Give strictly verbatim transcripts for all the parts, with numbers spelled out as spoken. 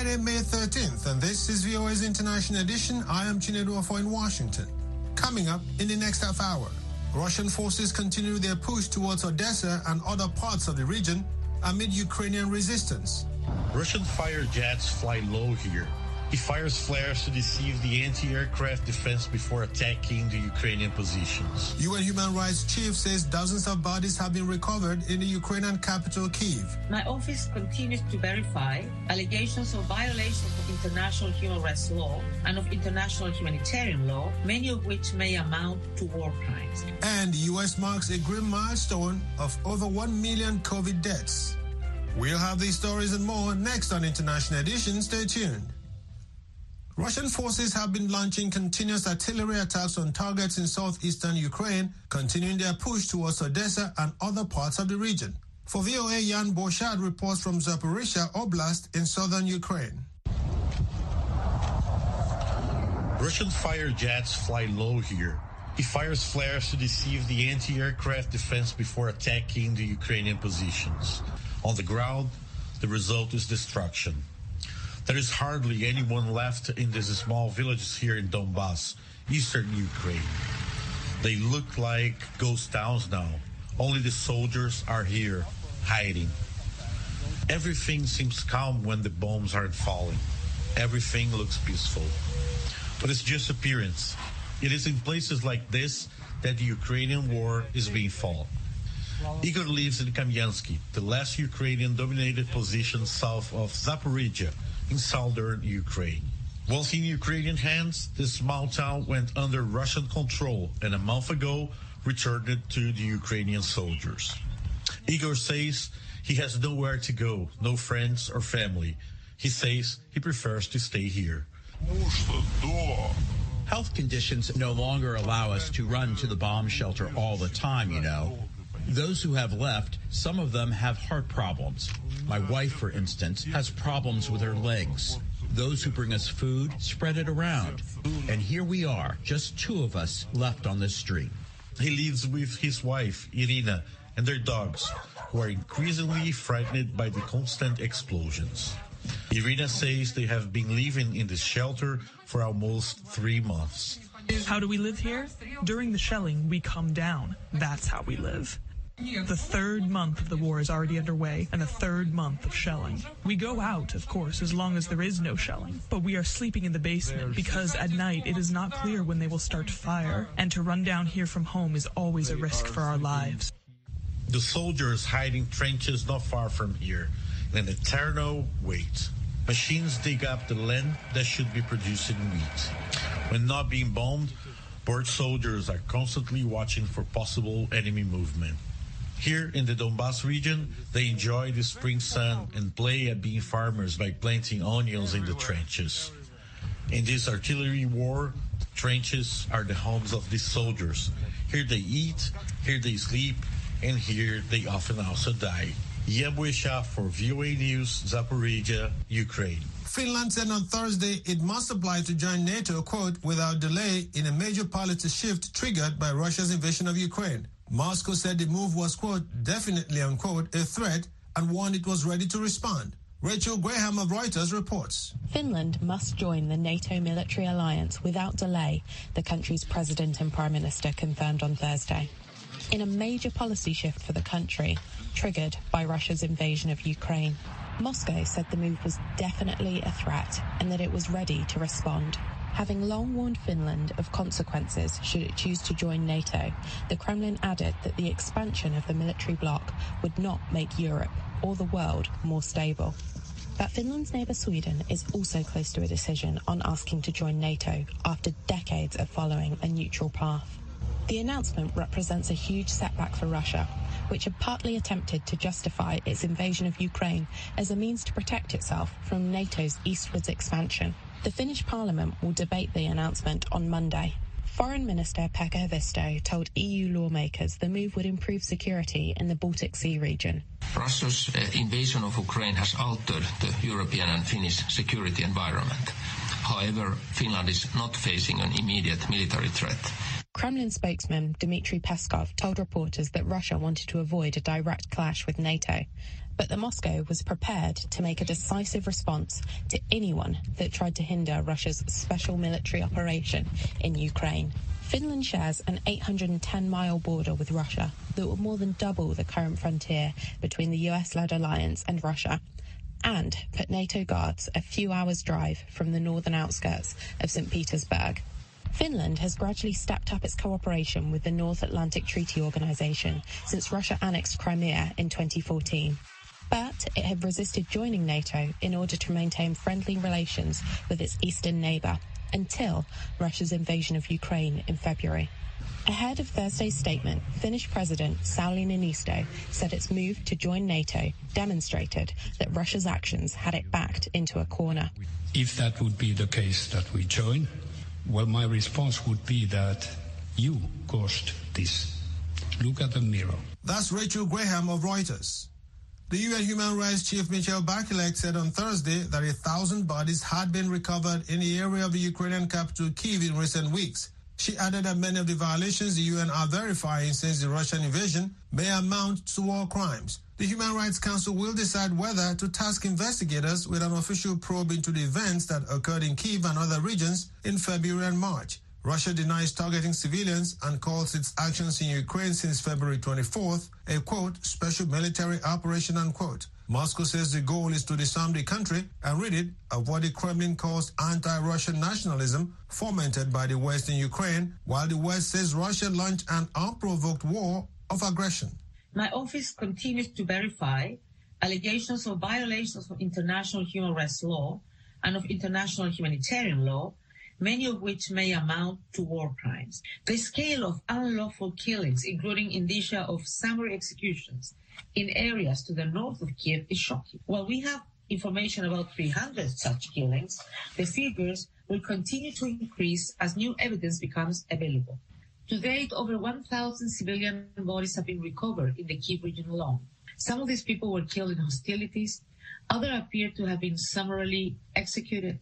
Friday, May thirteenth, and this is V O A's International Edition. I am Chinedo Afoy in Washington. Coming up in the next half hour, Russian forces continue their push towards Odessa and other parts of the region amid Ukrainian resistance. Russian fighter jets fly low here. He fires flares to deceive the anti-aircraft defense before attacking the Ukrainian positions. U N Human Rights Chief says dozens of bodies have been recovered in the Ukrainian capital, Kyiv. My office continues to verify allegations of violations of international human rights law and of international humanitarian law, many of which may amount to war crimes. And the U S marks a grim milestone of over one million COVID deaths. We'll have these stories and more next on International Edition. Stay tuned. Russian forces have been launching continuous artillery attacks on targets in southeastern Ukraine, continuing their push towards Odessa and other parts of the region. For V O A, Jan Boshad reports from Zaporizhzhia Oblast in southern Ukraine. Russian fighter jets fly low here. He fires flares to deceive the anti-aircraft defense before attacking the Ukrainian positions. On the ground, the result is destruction. There is hardly anyone left in these small villages here in Donbass, eastern Ukraine. They look like ghost towns now. Only the soldiers are here, hiding. Everything seems calm when the bombs aren't falling. Everything looks peaceful. But it's just appearance. It is in places like this that the Ukrainian war is being fought. Igor lives in Kamyansky, the last Ukrainian-dominated position south of Zaporizhzhia, in southern Ukraine. Once in Ukrainian hands, this small town went under Russian control and a month ago returned to the Ukrainian soldiers. Igor says he has nowhere to go, no friends or family. He says he prefers to stay here. Health conditions no longer allow us to run to the bomb shelter all the time, you know. Those who have left, some of them have heart problems. My wife, for instance, has problems with her legs. Those who bring us food spread it around. And here we are, just two of us left on this street. He lives with his wife, Irina, and their dogs, who are increasingly frightened by the constant explosions. Irina says they have been living in this shelter for almost three months. How do we live here? During the shelling, we come down. That's how we live. The third month of the war is already underway, and a third month of shelling. We go out, of course, as long as there is no shelling, but we are sleeping in the basement because at night it is not clear when they will start to fire, and to run down here from home is always a risk for our lives. The soldiers hide in trenches not far from here, in an eternal wait. Machines dig up the land that should be producing wheat. When not being bombed, bird soldiers are constantly watching for possible enemy movement. Here in the Donbass region, they enjoy the spring sun and play at being farmers by planting onions in the trenches. In this artillery war, trenches are the homes of these soldiers. Here they eat, here they sleep, and here they often also die. Jan Boshad for V O A News, Zaporizhzhia, Ukraine. Finland said on Thursday it must apply to join NATO, quote, without delay in a major policy shift triggered by Russia's invasion of Ukraine. Moscow said the move was, quote, definitely, unquote, a threat and warned it was ready to respond. Rachel Graham of Reuters reports. Finland must join the NATO military alliance without delay, the country's president and prime minister confirmed on Thursday. In a major policy shift for the country, triggered by Russia's invasion of Ukraine. Moscow said the move was definitely a threat and that it was ready to respond. Having long warned Finland of consequences should it choose to join NATO, the Kremlin added that the expansion of the military bloc would not make Europe or the world more stable. But Finland's neighbour Sweden is also close to a decision on asking to join NATO after decades of following a neutral path. The announcement represents a huge setback for Russia, which had partly attempted to justify its invasion of Ukraine as a means to protect itself from NATO's eastwards expansion. The Finnish parliament will debate the announcement on Monday. Foreign Minister Pekka Haavisto told E U lawmakers the move would improve security in the Baltic Sea region. Russia's uh, invasion of Ukraine has altered the European and Finnish security environment. However, Finland is not facing an immediate military threat. Kremlin spokesman Dmitry Peskov told reporters that Russia wanted to avoid a direct clash with NATO, but that Moscow was prepared to make a decisive response to anyone that tried to hinder Russia's special military operation in Ukraine. Finland shares an eight hundred ten mile border with Russia that will more than double the current frontier between the U S-led alliance and Russia, and put NATO guards a few hours' drive from the northern outskirts of Saint Petersburg. Finland has gradually stepped up its cooperation with the North Atlantic Treaty Organization since Russia annexed Crimea in twenty fourteen. But it had resisted joining NATO in order to maintain friendly relations with its eastern neighbor until Russia's invasion of Ukraine in February. Ahead of Thursday's statement, Finnish President Sauli Niinistö said its move to join NATO demonstrated that Russia's actions had it backed into a corner. If that would be the case that we join, well, my response would be that you caused this. Look at the mirror. That's Rachel Graham of Reuters. The U N Human Rights Chief Michelle Bachelet said on Thursday that a thousand bodies had been recovered in the area of the Ukrainian capital Kyiv in recent weeks. She added that many of the violations the U N are verifying since the Russian invasion may amount to war crimes. The Human Rights Council will decide whether to task investigators with an official probe into the events that occurred in Kyiv and other regions in February and March. Russia denies targeting civilians and calls its actions in Ukraine since February twenty-fourth a, quote, special military operation, unquote. Moscow says the goal is to disarm the country and rid it of what the Kremlin calls anti-Russian nationalism fomented by the West in Ukraine, while the West says Russia launched an unprovoked war of aggression. My office continues to verify allegations of violations of international human rights law and of international humanitarian law, many of which may amount to war crimes. The scale of unlawful killings, including indicia of summary executions, in areas to the north of Kyiv is shocking. While we have information about three hundred such killings, the figures will continue to increase as new evidence becomes available. To date, over one thousand civilian bodies have been recovered in the Kyiv region alone. Some of these people were killed in hostilities. Others appear to have been summarily executed.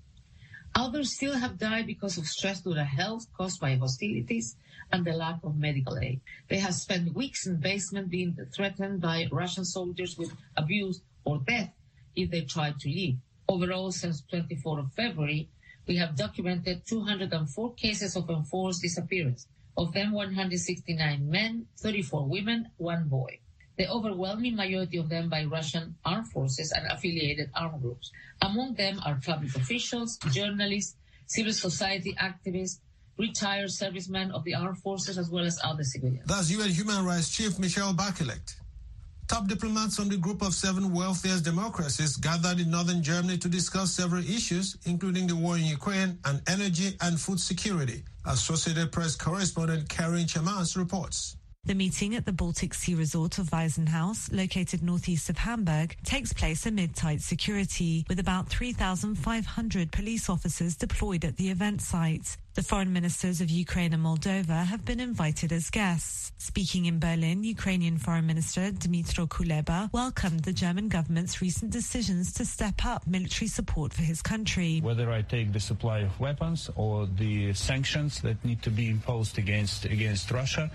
Others still have died because of stress to their health caused by hostilities and the lack of medical aid. They have spent weeks in basement being threatened by Russian soldiers with abuse or death if they try to leave. Overall, since the twenty-fourth of February, we have documented two hundred four cases of enforced disappearance. Of them, one hundred sixty-nine men, thirty-four women, one boy. The overwhelming majority of them by Russian armed forces and affiliated armed groups. Among them are public officials, journalists, civil society activists, retired servicemen of the armed forces, as well as other civilians. That's U N Human Rights Chief Michelle Bachelet. Top diplomats from the group of seven wealthiest democracies gathered in northern Germany to discuss several issues, including the war in Ukraine and energy and food security. Associated Press correspondent Karen Chammas reports. The meeting at the Baltic Sea resort of Weissenhaus, located northeast of Hamburg, takes place amid tight security, with about three thousand five hundred police officers deployed at the event site. The foreign ministers of Ukraine and Moldova have been invited as guests. Speaking in Berlin, Ukrainian Foreign Minister Dmytro Kuleba welcomed the German government's recent decisions to step up military support for his country. Whether I take the supply of weapons or the sanctions that need to be imposed against against Russia,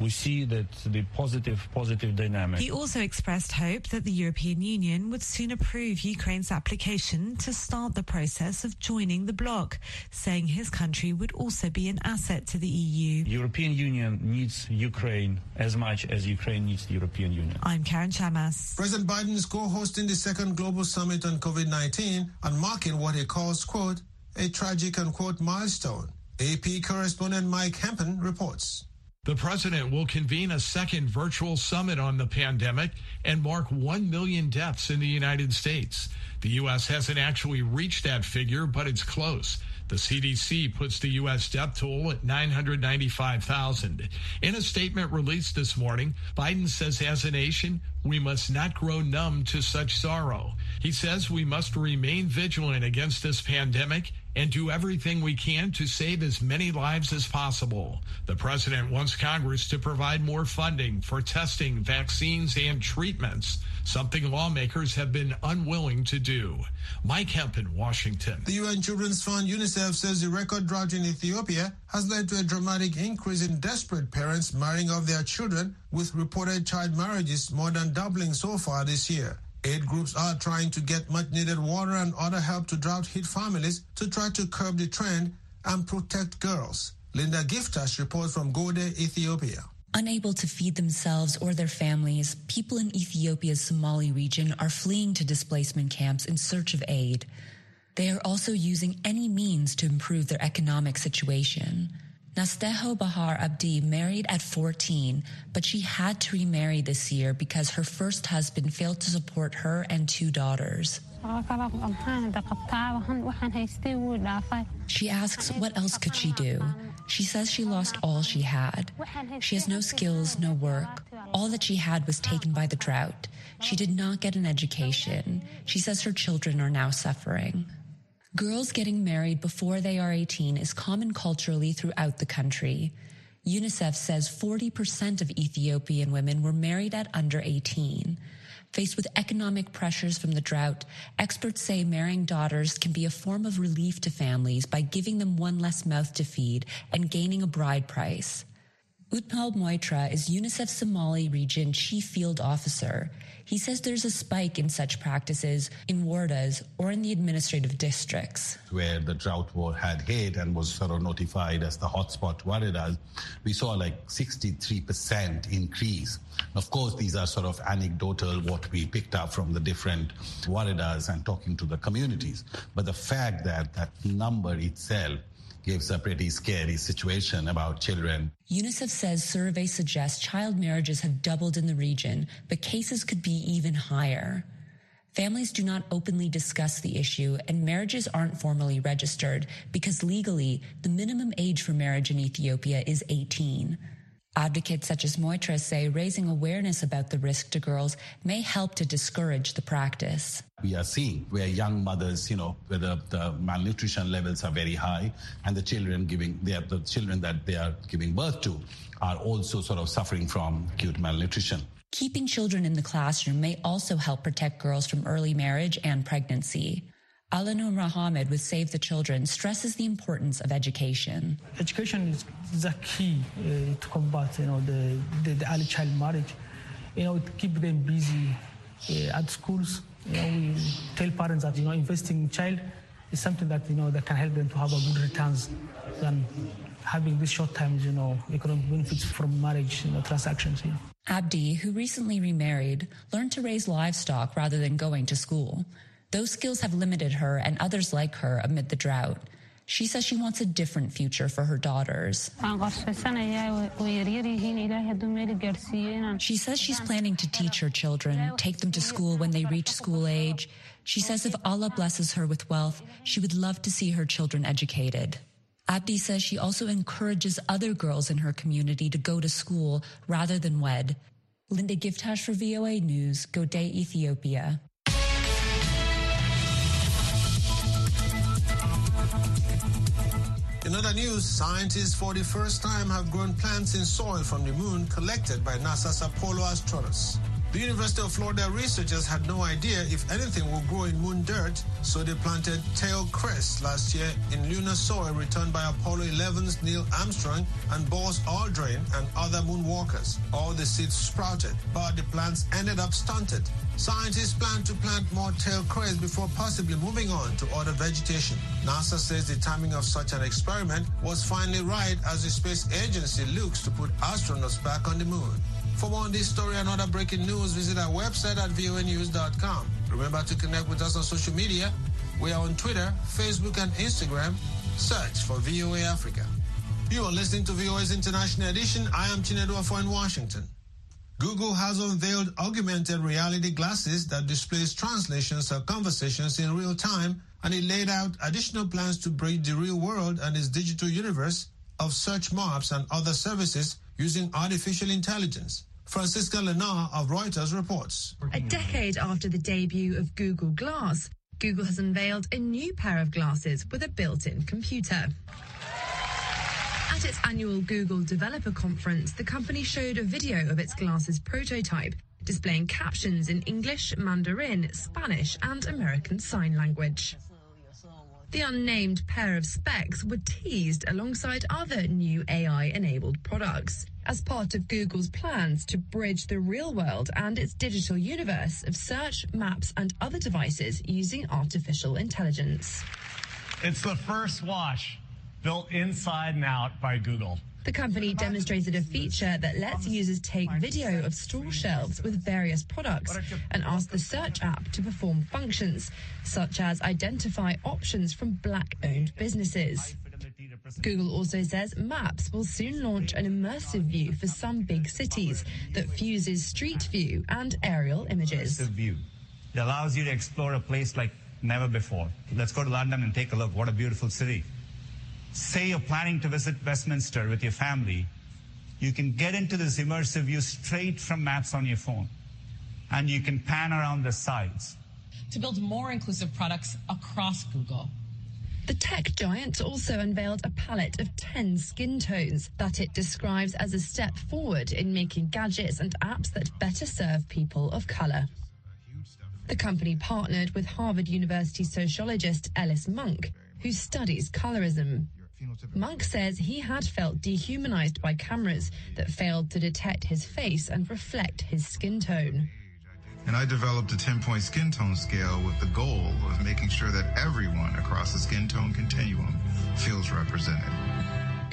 we see that the positive, positive dynamic. He also expressed hope that the European Union would soon approve Ukraine's application to start the process of joining the bloc, saying his country would also be an asset to the E U. European Union needs Ukraine as much as Ukraine needs the European Union. I'm Karen Chammas. President Biden is co-hosting the second global summit on COVID nineteen and marking what he calls, quote, a tragic, unquote, milestone. A P correspondent Mike Hampton reports. The president will convene a second virtual summit on the pandemic and mark one million deaths in the United States. The U S hasn't actually reached that figure, but it's close. The C D C puts the U S death toll at nine hundred ninety-five thousand. In a statement released this morning, Biden says as a nation, We must not grow numb to such sorrow. He says we must remain vigilant against this pandemic and do everything we can to save as many lives as possible. The president wants Congress to provide more funding for testing, vaccines, and treatments, something lawmakers have been unwilling to do. Mike Hampton, Washington. The U N Children's Fund, UNICEF, says the record drought in Ethiopia has led to a dramatic increase in desperate parents marrying off their children, with reported child marriages more than doubling so far this year. Aid groups are trying to get much-needed water and other help to drought-hit families to try to curb the trend and protect girls. Linda Givetash reports from Gode, Ethiopia. Unable to feed themselves or their families, people in Ethiopia's Somali region are fleeing to displacement camps in search of aid. They are also using any means to improve their economic situation. Nasteho Bahar Abdi married at fourteen, but she had to remarry this year because her first husband failed to support her and two daughters. She asks what else could she do. She says she lost all she had. She has no skills, no work. All that she had was taken by the drought. She did not get an education. She says her children are now suffering. Girls getting married before they are eighteen is common culturally throughout the country. UNICEF says forty percent of Ethiopian women were married at under eighteen. Faced with economic pressures from the drought, experts say marrying daughters can be a form of relief to families by giving them one less mouth to feed and gaining a bride price. Utpal Moitra is UNICEF Somali Region Chief Field Officer. He says there's a spike in such practices in wardas or in the administrative districts. Where the drought had hit and was sort of notified as the hotspot wardas, we saw like sixty-three percent increase. Of course, these are sort of anecdotal, what we picked up from the different wardas and talking to the communities. But the fact that that number itself gives a pretty scary situation about children. UNICEF says surveys suggest child marriages have doubled in the region, but cases could be even higher. Families do not openly discuss the issue, and marriages aren't formally registered because legally, the minimum age for marriage in Ethiopia is eighteen. Advocates such as Moitra say raising awareness about the risk to girls may help to discourage the practice. We are seeing where young mothers, you know, where the, the malnutrition levels are very high, and the children giving they are, the children that they are giving birth to are also sort of suffering from acute malnutrition. Keeping children in the classroom may also help protect girls from early marriage and pregnancy. Alanur Mohammed with Save the Children stresses the importance of education. Education is the key uh, to combat, you know, the, the, the early child marriage. You know, to keep them busy uh, at schools. You know, we tell parents that, you know, investing in child is something that, you know, that can help them to have a good returns than having these short times, you know, economic benefits from marriage, you know, transactions. You know. Abdi, who recently remarried, learned to raise livestock rather than going to school. Those skills have limited her and others like her amid the drought. She says she wants a different future for her daughters. She says she's planning to teach her children, take them to school when they reach school age. She says if Allah blesses her with wealth, she would love to see her children educated. Abdi says she also encourages other girls in her community to go to school rather than wed. Linda Givetash for V O A News, Gode, Ethiopia. In other news, scientists for the first time have grown plants in soil from the moon collected by NASA's Apollo astronauts. The University of Florida researchers had no idea if anything would grow in moon dirt, so they planted tail cress last year in lunar soil returned by Apollo eleven's Neil Armstrong and Buzz Aldrin and other moonwalkers. All the seeds sprouted, but the plants ended up stunted. Scientists plan to plant more tail cress before possibly moving on to other vegetation. NASA says the timing of such an experiment was finally right as the space agency looks to put astronauts back on the moon. For more on this story and other breaking news, visit our website at v o a news dot com. Remember to connect with us on social media. We are on Twitter, Facebook, and Instagram. Search for V O A Africa. You are listening to V O A's International Edition. I am Chinedo Afoy in Washington. Google has unveiled augmented reality glasses that displays translations of conversations in real time, and it laid out additional plans to bridge the real world and its digital universe of search maps and other services using artificial intelligence. Franziska Lenar of Reuters reports. A decade after the debut of Google Glass, Google has unveiled a new pair of glasses with a built-in computer. At its annual Google Developer Conference, the company showed a video of its glasses prototype, displaying captions in English, Mandarin, Spanish and American Sign Language. The unnamed pair of specs were teased alongside other new A I-enabled products as part of Google's plans to bridge the real world and its digital universe of search, maps and other devices using artificial intelligence. It's the first watch built inside and out by Google. The company demonstrated a feature that lets users take video of store shelves with various products and ask the search app to perform functions, such as identify options from black-owned businesses. Google also says Maps will soon launch an immersive view for some big cities that fuses street view and aerial images. Immersive view that allows you to explore a place like never before. Let's go to London and take a look. What a beautiful city. Say you're planning to visit Westminster with your family, you can get into this immersive view straight from Maps on your phone, and you can pan around the sides. To build more inclusive products across Google. The tech giant also unveiled a palette of ten skin tones that it describes as a step forward in making gadgets and apps that better serve people of color. The company partnered with Harvard University sociologist Ellis Monk, who studies colorism. Monk says he had felt dehumanized by cameras that failed to detect his face and reflect his skin tone. And I developed a ten-point skin tone scale with the goal of making sure that everyone across the skin tone continuum feels represented.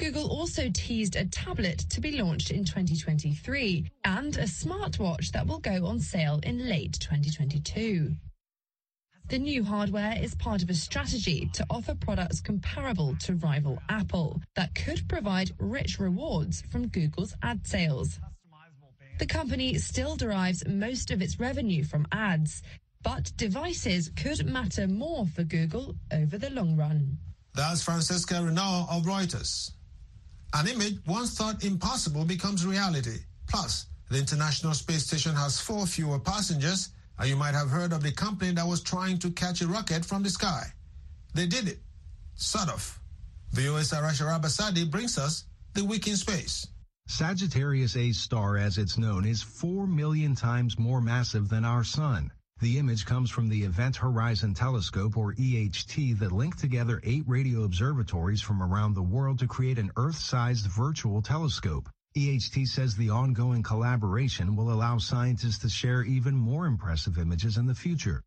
Google also teased a tablet to be launched in twenty twenty-three and a smartwatch that will go on sale in late twenty twenty-two. The new hardware is part of a strategy to offer products comparable to rival Apple that could provide rich rewards from Google's ad sales. The company still derives most of its revenue from ads, but devices could matter more for Google over the long run. That's Franziska Renau of Reuters. An image once thought impossible becomes reality. Plus, the International Space Station has four fewer passengers. And you might have heard of the company that was trying to catch a rocket from the sky. They did it, sort of. V O A's Arash Arabasadi brings us the week in space. Sagittarius A-star, as it's known, is four million times more massive than our sun. The image comes from the Event Horizon Telescope, or E H T, that linked together eight radio observatories from around the world to create an Earth-sized virtual telescope. E H T says the ongoing collaboration will allow scientists to share even more impressive images in the future.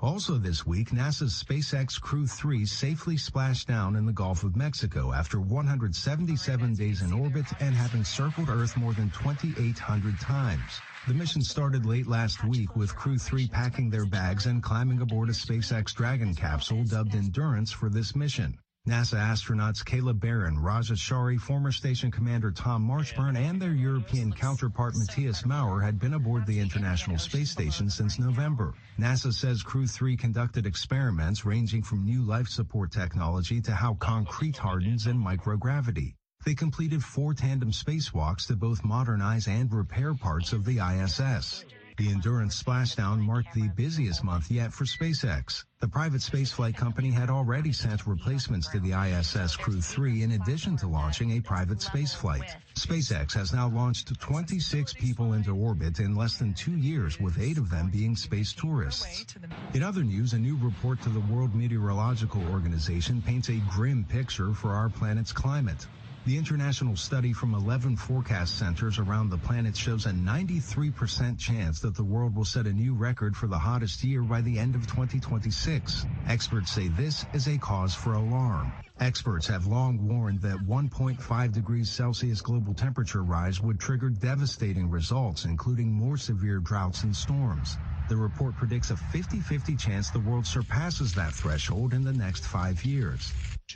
Also this week, NASA's SpaceX Crew three safely splashed down in the Gulf of Mexico after one hundred seventy-seven days in orbit and having circled Earth more than twenty-eight hundred times. The mission started late last week with Crew three packing their bags and climbing aboard a SpaceX Dragon capsule dubbed Endurance for this mission. NASA astronauts Kayla Barron, Raja Shari, former station commander Tom Marshburn, and their European counterpart Matthias Maurer had been aboard the International Space Station since November. NASA says Crew three conducted experiments ranging from new life support technology to how concrete hardens in microgravity. They completed four tandem spacewalks to both modernize and repair parts of the I S S. The Endurance splashdown marked the busiest month yet for SpaceX. The private spaceflight company had already sent replacements to the I S S Crew three in addition to launching a private spaceflight. SpaceX has now launched twenty-six people into orbit in less than two years, with eight of them being space tourists. In other news, a new report to the World Meteorological Organization paints a grim picture for our planet's climate. The international study from eleven forecast centers around the planet shows a ninety-three percent chance that the world will set a new record for the hottest year by the end of twenty twenty-six. Experts say this is a cause for alarm. Experts have long warned that one point five degrees Celsius global temperature rise would trigger devastating results, including more severe droughts and storms. The report predicts a fifty-fifty chance the world surpasses that threshold in the next five years.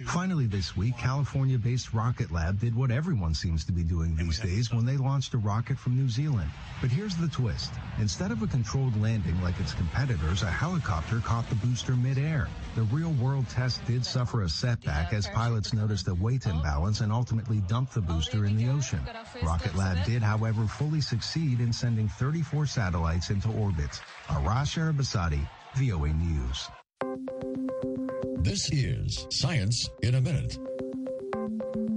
Finally this week, California-based Rocket Lab did what everyone seems to be doing these days when they launched a rocket from New Zealand. But here's the twist. Instead of a controlled landing like its competitors, a helicopter caught the booster midair. The real-world test did suffer a setback as pilots noticed a weight imbalance and ultimately dumped the booster in the ocean. Rocket Lab did, however, fully succeed in sending thirty-four satellites into orbit. Arash Arabasadi, V O A News. This is Science in a Minute.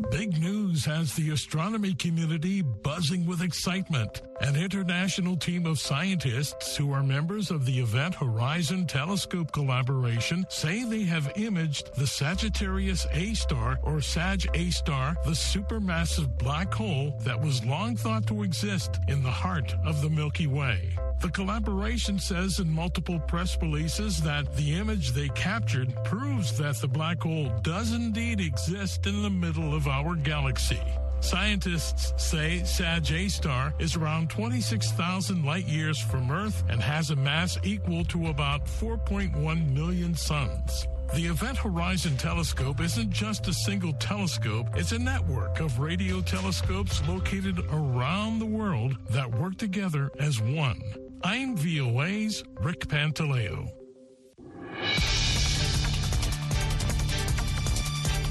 Big news has the astronomy community buzzing with excitement. An international team of scientists who are members of the Event Horizon Telescope collaboration say they have imaged the Sagittarius A-star, or Sag A-star, the supermassive black hole that was long thought to exist in the heart of the Milky Way. The collaboration says in multiple press releases that the image they captured proves that the black hole does indeed exist in the middle of our galaxy. Scientists say Sag A-star is around twenty-six thousand light-years from Earth and has a mass equal to about four point one million suns. The Event Horizon Telescope isn't just a single telescope, it's a network of radio telescopes located around the world that work together as one. I'm V O A's Rick Pantaleo.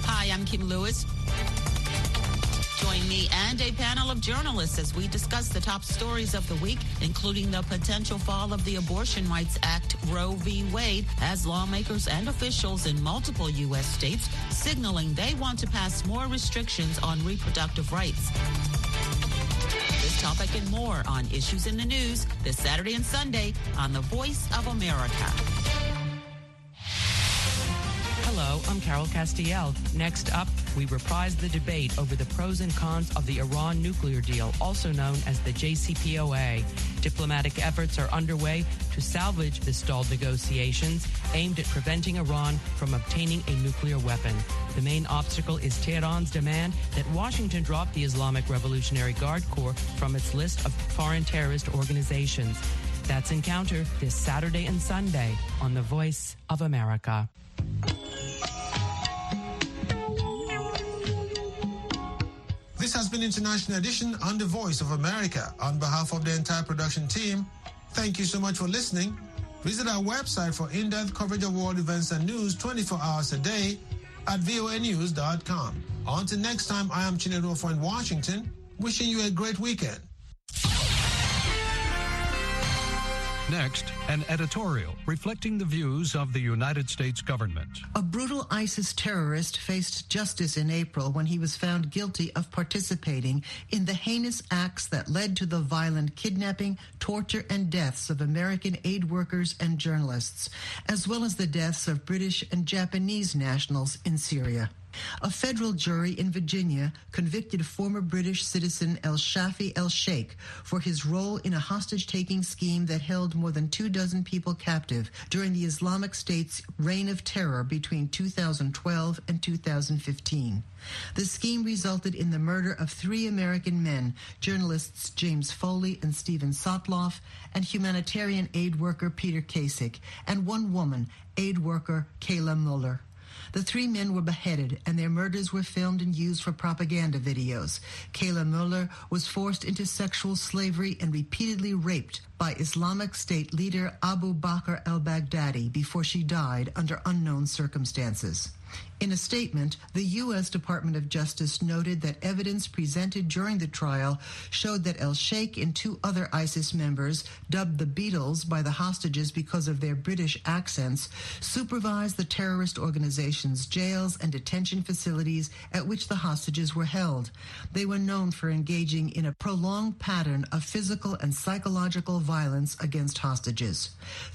Hi, I'm Kim Lewis. Join me and a panel of journalists as we discuss the top stories of the week, including the potential fall of the Abortion Rights Act, Roe v. Wade, as lawmakers and officials in multiple U S states signaling they want to pass more restrictions on reproductive rights. This topic and more on Issues in the News this Saturday and Sunday on The Voice of America. Hello, I'm Carol Castiel. Next up, we reprise the debate over the pros and cons of the Iran nuclear deal, also known as the J C P O A. Diplomatic efforts are underway to salvage the stalled negotiations aimed at preventing Iran from obtaining a nuclear weapon. The main obstacle is Tehran's demand that Washington drop the Islamic Revolutionary Guard Corps from its list of foreign terrorist organizations. That's Encounter this Saturday and Sunday on The Voice of America. This has been International Edition on The Voice of America. On behalf of the entire production team, thank you so much for listening. Visit our website for in-depth coverage of world events and news twenty-four hours a day at voa news dot com. Until next time, I am Chinedo Afoy in Washington, wishing you a great weekend. Next, an editorial reflecting the views of the United States government. A brutal ISIS terrorist faced justice in April when he was found guilty of participating in the heinous acts that led to the violent kidnapping, torture, and deaths of American aid workers and journalists, as well as the deaths of British and Japanese nationals in Syria. A federal jury in Virginia convicted former British citizen El Shafi El Sheikh for his role in a hostage-taking scheme that held more than two dozen people captive during the Islamic State's reign of terror between two thousand twelve and two thousand fifteen. The scheme resulted in the murder of three American men, journalists James Foley and Stephen Sotloff, and humanitarian aid worker Peter Kasich, and one woman, aid worker Kayla Mueller. The three men were beheaded, and their murders were filmed and used for propaganda videos. Kayla Mueller was forced into sexual slavery and repeatedly raped by Islamic State leader Abu Bakr al-Baghdadi before she died under unknown circumstances. In a statement, the U S Department of Justice noted that evidence presented during the trial showed that El Sheikh and two other ISIS members, dubbed the Beatles by the hostages because of their British accents, supervised the terrorist organization's jails and detention facilities at which the hostages were held. They were known for engaging in a prolonged pattern of physical and psychological violence against hostages.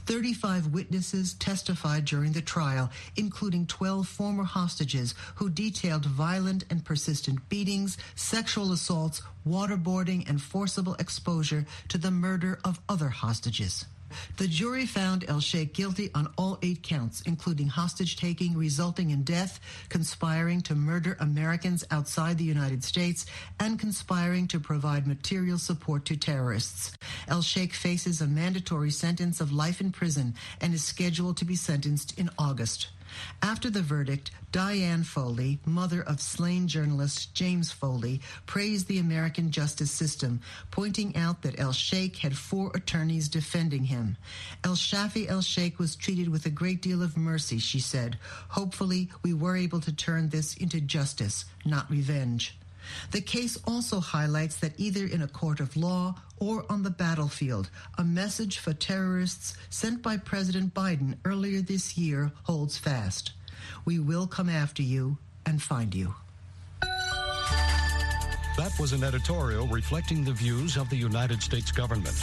Thirty-five witnesses testified during the trial, including twelve former former hostages who detailed violent and persistent beatings, sexual assaults, waterboarding, and forcible exposure to the murder of other hostages. The jury found El Sheikh guilty on all eight counts, including hostage-taking resulting in death, conspiring to murder Americans outside the United States, and conspiring to provide material support to terrorists. El Sheikh faces a mandatory sentence of life in prison and is scheduled to be sentenced in August. After the verdict, Diane Foley, mother of slain journalist James Foley, praised the American justice system, pointing out that El Sheikh had four attorneys defending him. El Shafi El Sheikh was treated with a great deal of mercy, she said. Hopefully, we were able to turn this into justice, not revenge. The case also highlights that either in a court of law or on the battlefield, a message for terrorists sent by President Biden earlier this year holds fast. We will come after you and find you. That was an editorial reflecting the views of the United States government.